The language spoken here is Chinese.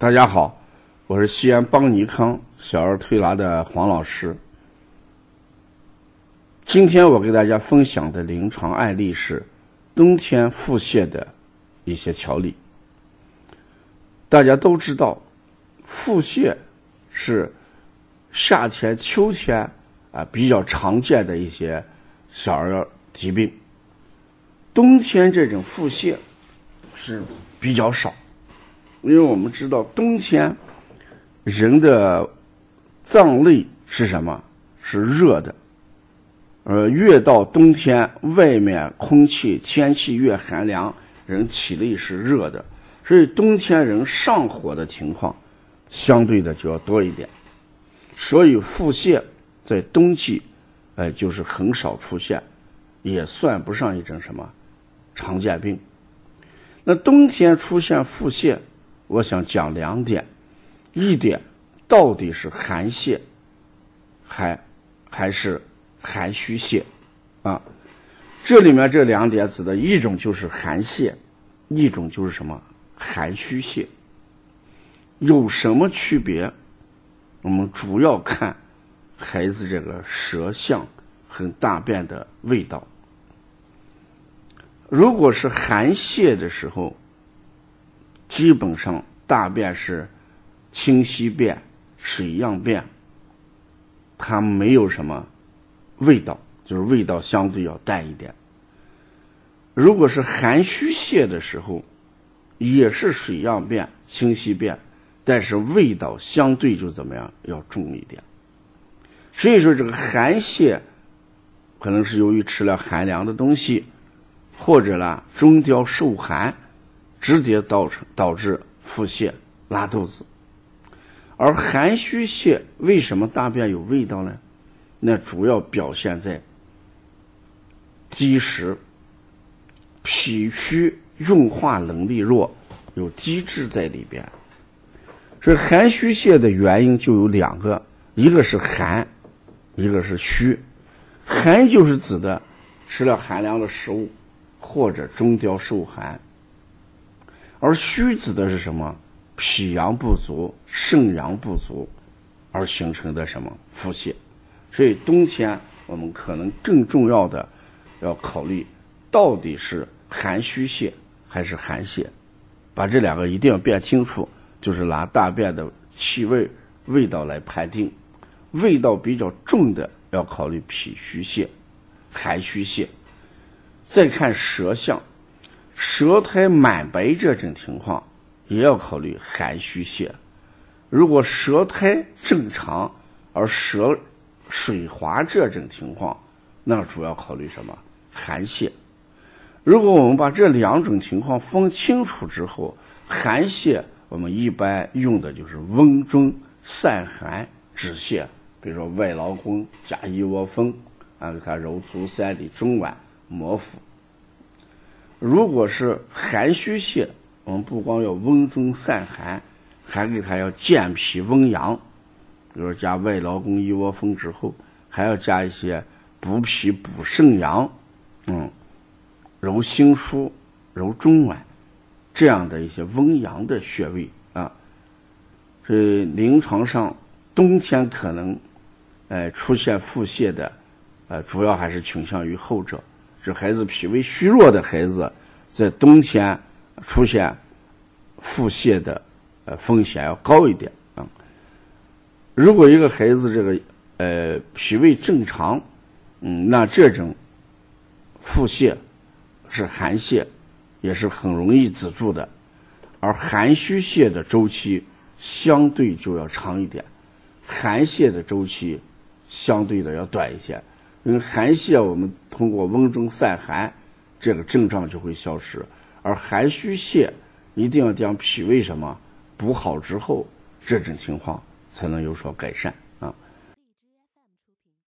大家好，我是西安邦尼康小儿推拿的黄老师。今天我给大家分享的临床案例是冬天腹泻的一些调理。大家都知道，腹泻是夏天、秋天比较常见的一些小儿疾病。冬天这种腹泻是比较少，因为我们知道冬天人的脏内是什么？是热的。越到冬天，外面天气越寒凉，人体内是热的，所以冬天人上火的情况相对的就要多一点，所以腹泻在冬季就是很少出现，也算不上一种什么常见病。那冬天出现腹泻，我想讲两点。一点，到底是寒泻还是寒虚泻啊？这里面这两点指的一种就是寒泻，一种就是什么寒虚泻。有什么区别？我们主要看孩子这个舌象和大便的味道。如果是寒泻的时候，基本上大便是清晰便、水样便，它没有什么味道，就是味道相对要淡一点。如果是寒虚泻的时候，也是水样便、清晰便，但是味道相对就怎么样要重一点。所以说这个寒泻可能是由于吃了寒凉的东西，或者啦中焦受寒，直接导致腹泻、拉肚子。而寒虚泻为什么大便有味道呢？那主要表现在积食、脾虚、运化能力弱，有积滞在里边。所以寒虚泻的原因就有两个，一个是寒，一个是虚。寒就是指的吃了寒凉的食物，或者中焦受寒。而虚指的是什么？脾阳不足、肾阳不足而形成的什么腹泻。所以冬天我们可能更重要的要考虑到底是寒虚泻还是寒泻，把这两个一定要辨清楚，就是拿大便的气味、味道来判定。味道比较重的要考虑脾虚泻、寒虚泻。再看舌象，舌苔满白这种情况也要考虑寒虚泻。如果舌苔正常而舌水滑这种情况，那主要考虑什么？寒泻。如果我们把这两种情况分清楚之后，寒泻我们一般用的就是温中散寒止泻，比如说外劳宫加一窝蜂给它揉足三里、中脘、摩腹。如果是寒虚泻，我们不光要温中散寒，还给它要健脾温阳，比如加外劳宫、一窝蜂之后，还要加一些补脾补肾阳，揉心腧、揉中脘这样的一些温阳的穴位啊。所以临床上冬天可能出现腹泻的主要还是倾向于后者。这孩子脾胃虚弱的孩子，在冬天出现腹泻的风险要高一点啊。如果一个孩子这个脾胃正常，那这种腹泻是寒泻，也是很容易止住的。而寒虚泻的周期相对就要长一点，寒泻的周期相对的要短一些。因为寒泻我们通过温中散寒，这个症状就会消失，而寒虚泻一定要将脾胃补好之后，这种情况才能有所改善。